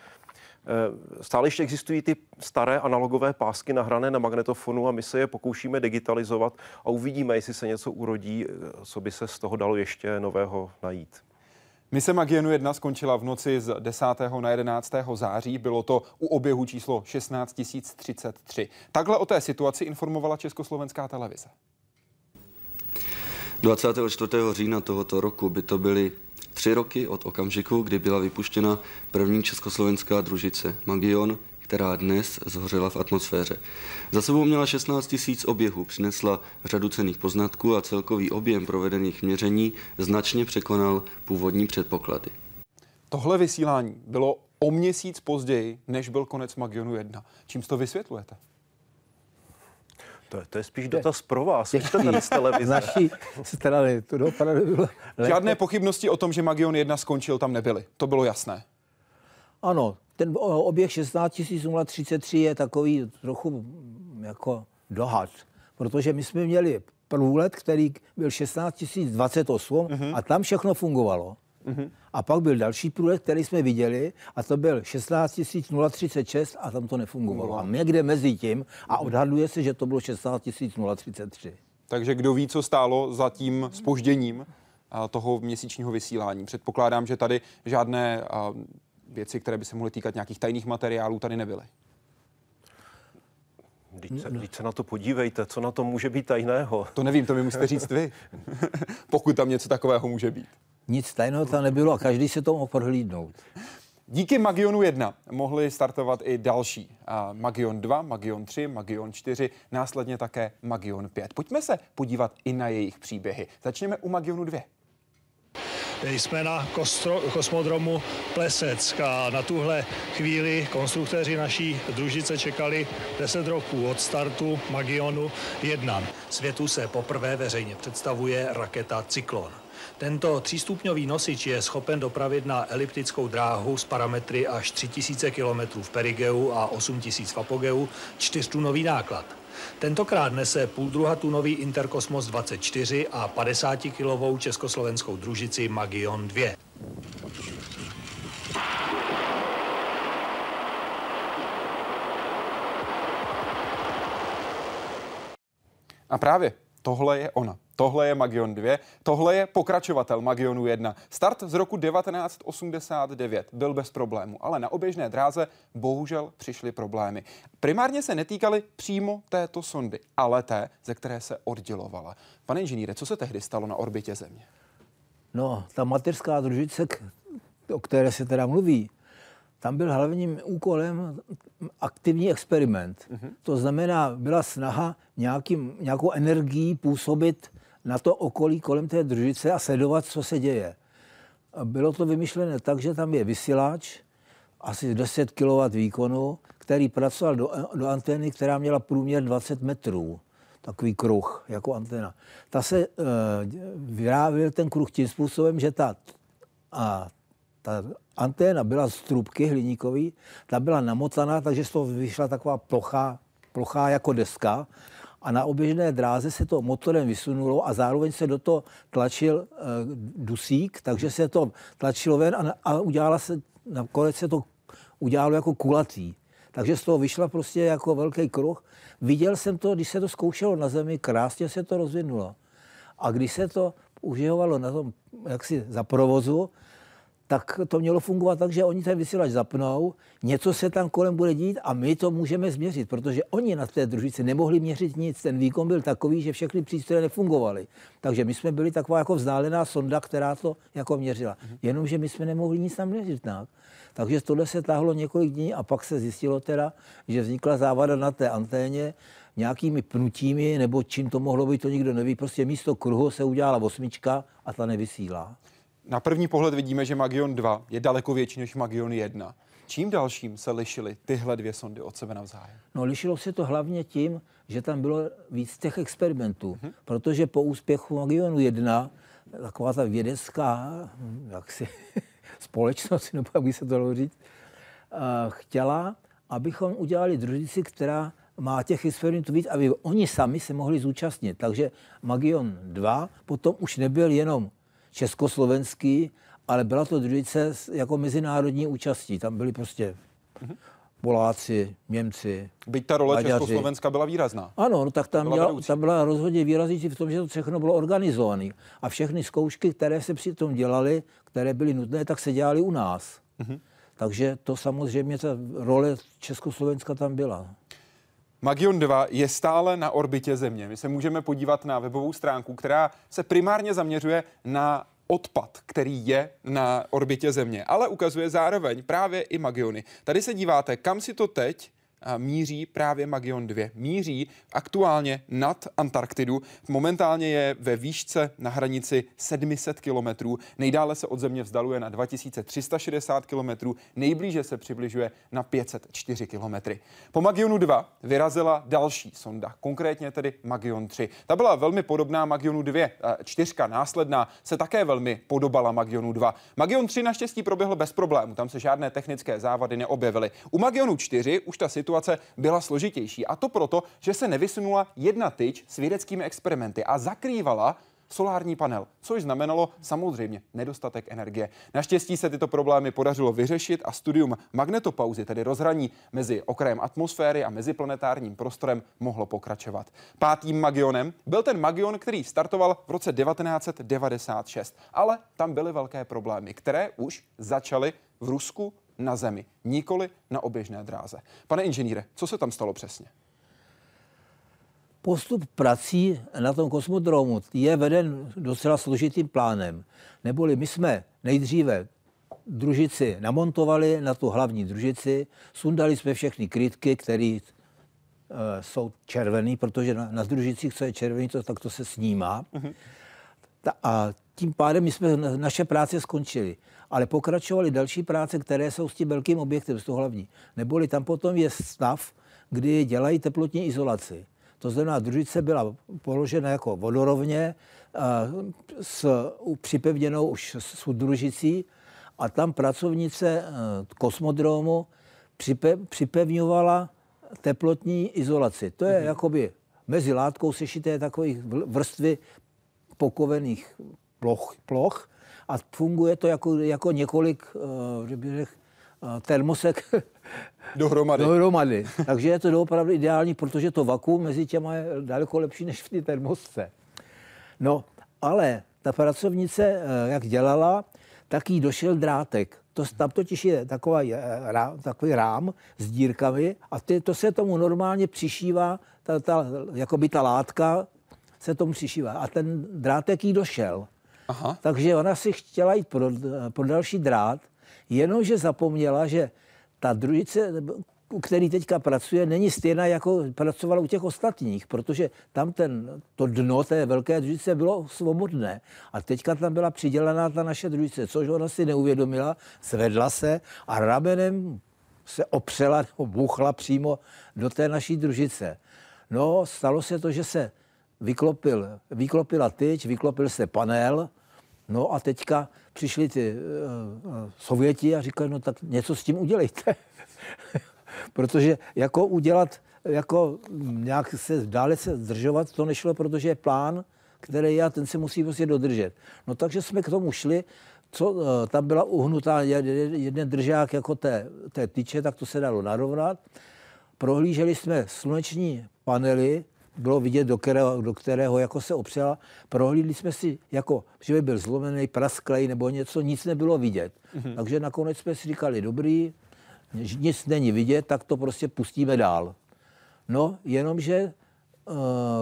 Stále ještě existují ty staré analogové pásky nahrané na magnetofonu a my se je pokoušíme digitalizovat a uvidíme, jestli se něco urodí, co by se z toho dalo ještě nového najít. Mise Magionu jedna skončila v noci z desátého na jedenáctého září. Bylo to u oběhu číslo šestnáct tisíc třicet tři. Takhle o té situaci informovala Československá televize. dvacátého čtvrtého října tohoto roku by to byly tři roky od okamžiku, kdy byla vypuštěna první československá družice Magion, která dnes zhořela v atmosféře. Za sebou měla šestnáct tisíc oběhů, přinesla řadu cenných poznatků a celkový objem provedených měření značně překonal původní předpoklady. Tohle vysílání bylo o měsíc později, než byl konec Magionu jedna. Čím to vysvětlujete? To je, to je spíš dotaz pro vás. Z naší strany. To opravdu bylo... Žádné pochybnosti o tom, že Magion jedna skončil, tam nebyly. To bylo jasné. Ano, ten oběh šestnáct tisíc třicet tři je takový trochu jako dohad, protože my jsme měli průlet, který byl šestnáct tisíc dvacet osm uh-huh. a tam všechno fungovalo. Uh-huh. A pak byl další průlet, který jsme viděli, a to byl šestnáct tisíc třicet šest a tam to nefungovalo. Uh-huh. A někde mezi tím a odhaduje se, že to bylo šestnáct tisíc třicet tři. Takže kdo ví, co stálo za tím zpožděním toho měsíčního vysílání. Předpokládám, že tady žádné věci, které by se mohly týkat nějakých tajných materiálů, tady nebyly. Když se, když se na to podívejte, co na to může být tajného? To nevím, to mi musíte říct vy, pokud tam něco takového může být. Nic tajného tam nebylo a každý se tomu prohlídnout. Díky Magionu jedna mohli startovat i další. Magion dva, Magion tři, Magion čtyři, následně také Magion pět. Pojďme se podívat i na jejich příběhy. Začněme u Magionu dva. Teď jsme na kostro, kosmodromu Pleseck a na tuhle chvíli konstruktéři naší družice čekali deset roků od startu Magionu jedna. Světu se poprvé veřejně představuje raketa Cyklon. Tento třístupňový nosič je schopen dopravit na eliptickou dráhu s parametry až tři tisíce kilometrů v perigeu a osm tisíc v apogeu čtyřtunový náklad. Tentokrát nese půldruhatunový Interkosmos dvacet čtyři a padesátikilovou československou družici Magion dva. A právě tohle je ona. Tohle je Magion dva, tohle je pokračovatel Magionu jedna. Start z roku devatenáct osmdesát devět byl bez problémů, ale na oběžné dráze bohužel přišly problémy. Primárně se netýkaly přímo této sondy, ale té, ze které se oddělovala. Pane inženýre, co se tehdy stalo na orbitě Země? No, ta mateřská družice, o které se teda mluví, tam byl hlavním úkolem aktivní experiment. Uh-huh. To znamená, byla snaha nějakým, nějakou energií působit na to okolí kolem té družice a sledovat, co se děje. Bylo to vymyšlené tak, že tam je vysílač, asi deset kilowattů výkonu, který pracoval do, do antény, která měla průměr dvacet metrů. Takový kruh, jako anténa. Ta se e, vyráběl ten kruh tím způsobem, že ta... A, ta anténa byla z trubky hliníkový, ta byla namotaná, takže z toho vyšla taková plochá, plochá jako deska a na oběžné dráze se to motorem vysunulo a zároveň se do toho tlačil e, dusík, takže se to tlačilo ven a, a udělala se, nakonec se to udělalo jako kulatý. Takže z toho vyšla prostě jako velký kruh. Viděl jsem to, když se to zkoušelo na Zemi, krásně se to rozvinulo. A když se to užívalo na tom jaksi za provozu, tak to mělo fungovat tak, že oni ten vysílač zapnou, něco se tam kolem bude dít a my to můžeme změřit, protože oni na té družici nemohli měřit nic. Ten výkon byl takový, že všechny přístroje nefungovaly. Takže my jsme byli taková jako vzdálená sonda, která to jako měřila. Jenomže my jsme nemohli nic tam měřit. Tak. Takže tohle se táhlo několik dní a pak se zjistilo teda, že vznikla závada na té anténě nějakými pnutími, nebo čím to mohlo být, to nikdo neví. Prostě místo kruhu se udělala osmička a ta nevysílá. Na první pohled vidíme, že Magion dva je daleko větší než Magion jedna. Čím dalším se lišily tyhle dvě sondy od sebe navzájem? No, lišilo se to hlavně tím, že tam bylo víc těch experimentů, hmm. protože po úspěchu Magionu jedna, taková ta vědecká jaksi, společnost, nebo jak by se to dalo říct, chtěla, abychom udělali družici, která má těch experimentů víc, aby oni sami se mohli zúčastnit. Takže Magion dva potom už nebyl jenom československý, ale byla to družice jako mezinárodní účastí. Tam byli prostě Poláci, Němci, byť ta role Maďaři. Československa byla výrazná. Ano, no, tak tam byla, měla, tam byla rozhodně výraznější v tom, že to všechno bylo organizované. A všechny zkoušky, které se přitom dělaly, které byly nutné, tak se dělaly u nás. Uh-huh. Takže to samozřejmě, ta role Československa tam byla. Magion dva je stále na orbitě Země. My se můžeme podívat na webovou stránku, která se primárně zaměřuje na odpad, který je na orbitě Země, ale ukazuje zároveň právě i Magiony. Tady se díváte, kam si to teď míří právě Magion dva. Míří aktuálně nad Antarktidu. Momentálně je ve výšce na hranici sedm set kilometrů. Nejdále se od Země vzdaluje na dva tisíce tři sta šedesát kilometrů. Nejblíže se přibližuje na pět set čtyři kilometry. Po Magionu dva vyrazila další sonda, konkrétně tedy Magion tři. Ta byla velmi podobná Magionu dva. Čtyřka následná se také velmi podobala Magionu dva. Magion tři naštěstí proběhl bez problémů. Tam se žádné technické závady neobjevily. U Magionu čtyři už ta situace byla složitější. A to proto, že se nevysunula jedna tyč s vědeckými experimenty a zakrývala solární panel, což znamenalo samozřejmě nedostatek energie. Naštěstí se tyto problémy podařilo vyřešit a studium magnetopauzy, tedy rozhraní mezi okrajem atmosféry a meziplanetárním prostorem, mohlo pokračovat. Pátým Magionem byl ten Magion, který startoval v roce devatenáct set devadesát šest, ale tam byly velké problémy, které už začaly v Rusku na Zemi, nikoli na oběžné dráze. Pane inženýre, co se tam stalo přesně? Postup prací na tom kosmodromu je veden docela složitým plánem. Neboli my jsme nejdříve družici namontovali na tu hlavní družici, sundali jsme všechny krytky, které e, jsou červené, protože na, na družicích, co je červený, to, tak to se snímá. Uh-huh. Ta, a tím pádem my jsme naše práce skončili. Ale pokračovaly další práce, které jsou s tím velkým objektem, s tou hlavní. Neboli tam potom je stav, kdy dělají teplotní izolaci. To znamená, družice byla položena jako vodorovně s připevněnou už s družicí a tam pracovnice kosmodromu připe, připevňovala teplotní izolaci. To je mm-hmm. jakoby mezi látkou sešité takových vrstvy pokovených ploch, ploch a funguje to jako, jako několik uh, termosek dohromady. Dohromady. Takže je to doopravdy ideální, protože to vakuum mezi těma je daleko lepší než v té termosce. No, ale ta pracovnice, jak dělala, tak jí došel drátek. To, tam totiž je taková, takový rám s dírkami a ty, to se tomu normálně přišívá, ta, ta, jakoby ta látka se tomu přišívá. A ten drátek jí došel. Aha. Takže ona si chtěla jít pro, pro další drát, jenomže zapomněla, že ta družice, u který teďka pracuje, není stejná, jako pracovala u těch ostatních, protože tam ten, to dno té velké družice bylo svobodné. A teďka tam byla přidělaná ta naše družice, což ona si neuvědomila, svedla se a ramenem se opřela, buchla přímo do té naší družice. No, stalo se to, že se vyklopil, vyklopila tyč, vyklopil se panel, no a teďka přišli ty uh, uh, Sověti a říkali, no tak něco s tím udělejte. Protože jako udělat, jako nějak se dále se zdržovat, to nešlo, protože je plán, který je a ten se musí prostě dodržet. No takže jsme k tomu šli, co, uh, tam byla uhnutá jeden držák jako té, té tyče, tak to se dalo narovnat. Prohlíželi jsme sluneční panely, bylo vidět, do kterého, do kterého jako se opřela. Prohlídli jsme si, jako, že by byl zlomený, prasklej nebo něco, nic nebylo vidět. Mm-hmm. Takže nakonec jsme si říkali, dobrý, nic není vidět, tak to prostě pustíme dál. No, jenomže,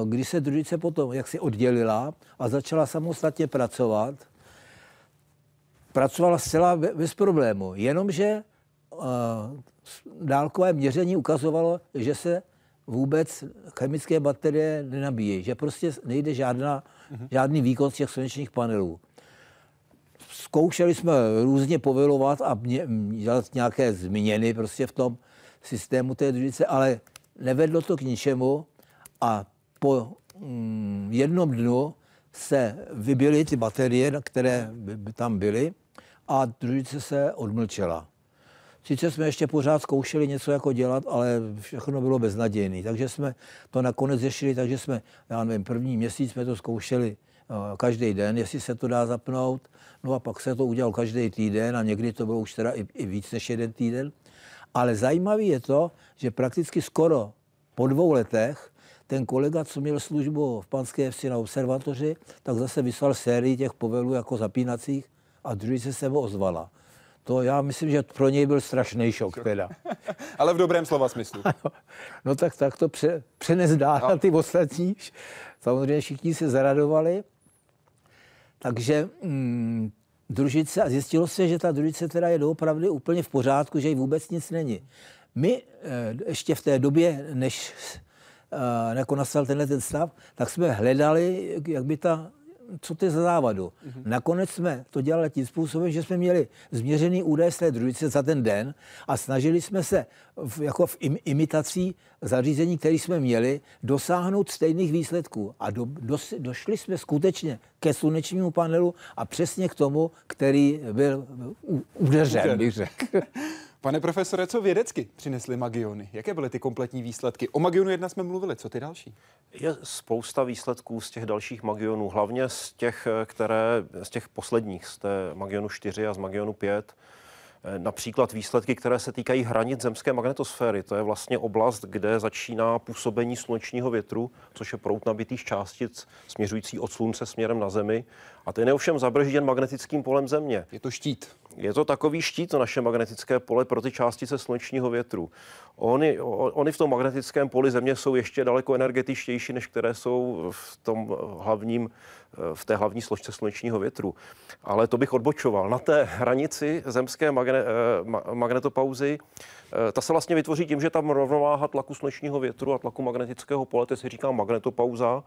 když se družice potom jaksi oddělila a začala samostatně pracovat, pracovala zcela bez problému. Jenomže dálkové měření ukazovalo, že se vůbec chemické baterie nenabíjí, že prostě nejde žádná, mm-hmm. žádný výkon z těch slunečních panelů. Zkoušeli jsme různě povilovat a mě, dělat nějaké změny prostě v tom systému té družice, ale nevedlo to k ničemu a po mm, jednom dnu se vybily ty baterie, které by tam byly a družice se odmlčela. Sice jsme ještě pořád zkoušeli něco jako dělat, ale všechno bylo beznadějné. Takže jsme to nakonec řešili, takže jsme, já nevím, první měsíc jsme to zkoušeli každý den, jestli se to dá zapnout. No a pak se to udělal každý týden a někdy to bylo už teda i, i víc než jeden týden. Ale zajímavé je to, že prakticky skoro po dvou letech ten kolega, co měl službu v Panské vsi na observatoři, tak zase vyslal sérii těch povelů jako zapínacích a družice se mu ozvala. To já myslím, že pro něj byl strašný šok teda. Ale v dobrém slova smyslu. Ano. No tak, tak to pře, přenezdá no. na ty ostatní. Samozřejmě všichni se zaradovali. Takže mm, družice, a zjistilo se, že ta družice teda je doopravdy úplně v pořádku, že jí vůbec nic není. My ještě v té době, než jako nastal tenhle ten stav, tak jsme hledali, jak by ta, co ty za závadu. Mm-hmm. Nakonec jsme to dělali tím způsobem, že jsme měli změřený údaj z té družice za ten den a snažili jsme se v, jako v im, imitací zařízení, které jsme měli, dosáhnout stejných výsledků. A do, dos, došli jsme skutečně ke slunečnímu panelu a přesně k tomu, který byl udeřen, bych řekl. Pane profesore, co vědecky přinesly Magiony? Jaké byly ty kompletní výsledky? O Magionu jedna jsme mluvili, co ty další? Je spousta výsledků z těch dalších Magionů, hlavně z těch, které, z těch posledních, z té Magionu čtyři a z Magionu pět. Například výsledky, které se týkají hranic zemské magnetosféry. To je vlastně oblast, kde začíná působení slunečního větru, což je proud nabitých částic směřující od slunce směrem na Zemi. A ten je ovšem zabržděn magnetickým polem Země. Je to štít. Je to takový štít, to naše magnetické pole pro ty částice slunečního větru. Ony, ony v tom magnetickém poli Země jsou ještě daleko energetičtější, než které jsou v tom hlavním, v té hlavní složce slunečního větru. Ale to bych odbočoval. Na té hranici zemské magne, ma, magnetopauzy, ta se vlastně vytvoří tím, že tam rovnováha tlaku slunečního větru a tlaku magnetického pole, to se říká magnetopauza.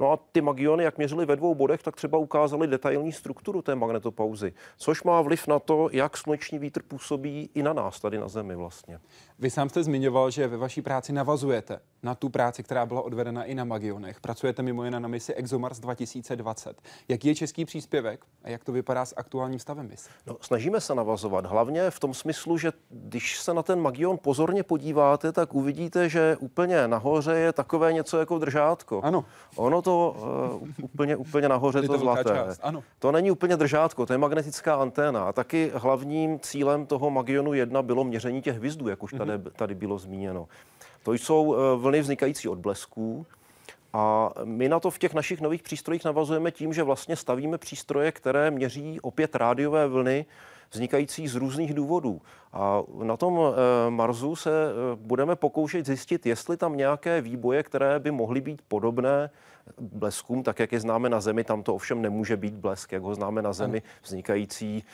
No a ty Magiony, jak měřili ve dvou bodech, tak třeba ukázali detailní strukturu té magnetopauzy, což má vliv na to, jak sluneční vítr působí i na nás tady na Zemi vlastně. Vy sám jste zmiňoval, že ve vaší práci navazujete na tu práci, která byla odvedena i na Magionech. Pracujete mimo jiné na misi ExoMars dva tisíce dvacet. Jaký je český příspěvek a jak to vypadá s aktuálním stavem mise? No, snažíme se navazovat, hlavně v tom smyslu, že když se na ten Magion pozorně podíváte, tak uvidíte, že úplně nahoře je takové něco jako držátko. Ano. Ono to uh, úplně, úplně nahoře to, to zlaté. Ano. To není úplně držátko, to je magnetická anténa. A taky hlavním cílem toho Magionu jedna bylo měření těch hvězdů, jak už tady, mm-hmm. tady bylo zmíněno. To jsou vlny vznikající od blesků a my na to v těch našich nových přístrojích navazujeme tím, že vlastně stavíme přístroje, které měří opět rádiové vlny vznikající z různých důvodů. A na tom Marsu se budeme pokoušet zjistit, jestli tam nějaké výboje, které by mohly být podobné bleskům, tak jak je známe na Zemi, tam to ovšem nemůže být blesk, jak ho známe na Zemi, vznikající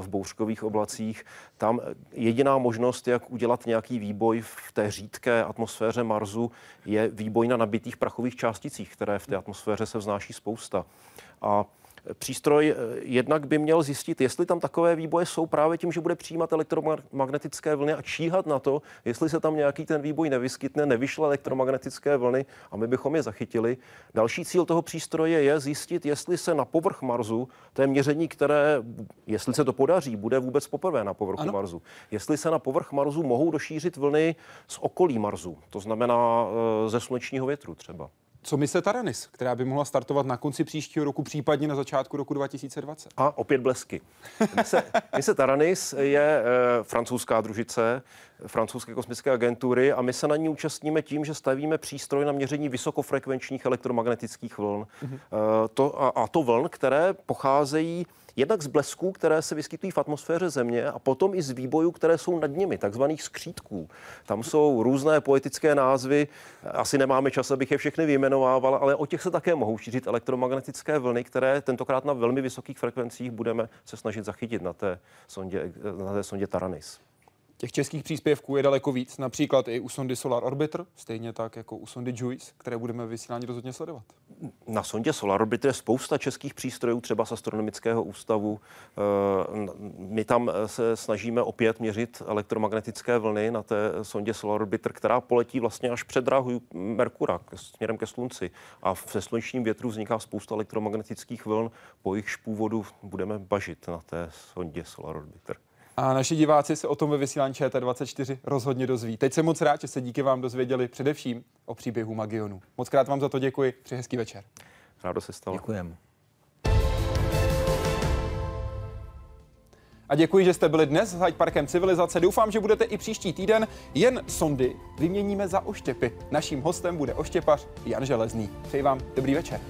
v bouřkových oblacích. Tam jediná možnost, jak udělat nějaký výboj v té řídké atmosféře Marsu, je výboj na nabitých prachových částicích, které v té atmosféře se vznáší spousta. A přístroj jednak by měl zjistit, jestli tam takové výboje jsou právě tím, že bude přijímat elektromagnetické vlny a číhat na to, jestli se tam nějaký ten výboj nevyskytne, nevyšle elektromagnetické vlny a my bychom je zachytili. Další cíl toho přístroje je zjistit, jestli se na povrch Marsu, to je měření, které, jestli se to podaří, bude vůbec poprvé na povrchu ano. Marsu, jestli se na povrch Marsu mohou došířit vlny z okolí Marsu, to znamená ze slunečního větru třeba. Co mise Taranis, která by mohla startovat na konci příštího roku, případně na začátku roku dva tisíce dvacet? A opět blesky. Mise, mise Taranis je e, francouzská družice francouzské kosmické agentury a my se na ní účastníme tím, že stavíme přístroj na měření vysokofrekvenčních elektromagnetických vln. Mm-hmm. E, to, a, a to vln, které pocházejí jednak z blesků, které se vyskytují v atmosféře Země a potom i z výbojů, které jsou nad nimi, takzvaných skřítků. Tam jsou různé poetické názvy, asi nemáme čas, abych je všechny vyjmenovával, ale o těch se také mohou šířit elektromagnetické vlny, které tentokrát na velmi vysokých frekvencích budeme se snažit zachytit na té sondě, na té sondě Taranis. Těch českých příspěvků je daleko víc, například i u sondy Solar Orbiter, stejně tak jako u sondy Juice, které budeme vysílání rozhodně sledovat. Na sondě Solar Orbiter je spousta českých přístrojů, třeba z Astronomického ústavu. My tam se snažíme opět měřit elektromagnetické vlny na té sondě Solar Orbiter, která poletí vlastně až před dráhu Merkura směrem ke Slunci. A ve slunečním větru vzniká spousta elektromagnetických vln, po jejichž původu budeme bažit na té sondě Solar Orbiter. A naši diváci se o tom ve vysílání ČT dvacet čtyři rozhodně dozví. Teď jsem moc rád, že se díky vám dozvěděli především o příběhu Magionu. Moc krát vám za to děkuji, přeji hezký večer. Rádo se stalo. Děkujeme. A děkuji, že jste byli dnes s Hyde Parkem civilizace. Doufám, že budete i příští týden. Jen sondy vyměníme za oštěpy. Naším hostem bude oštěpař Jan Železný. Přeji vám dobrý večer.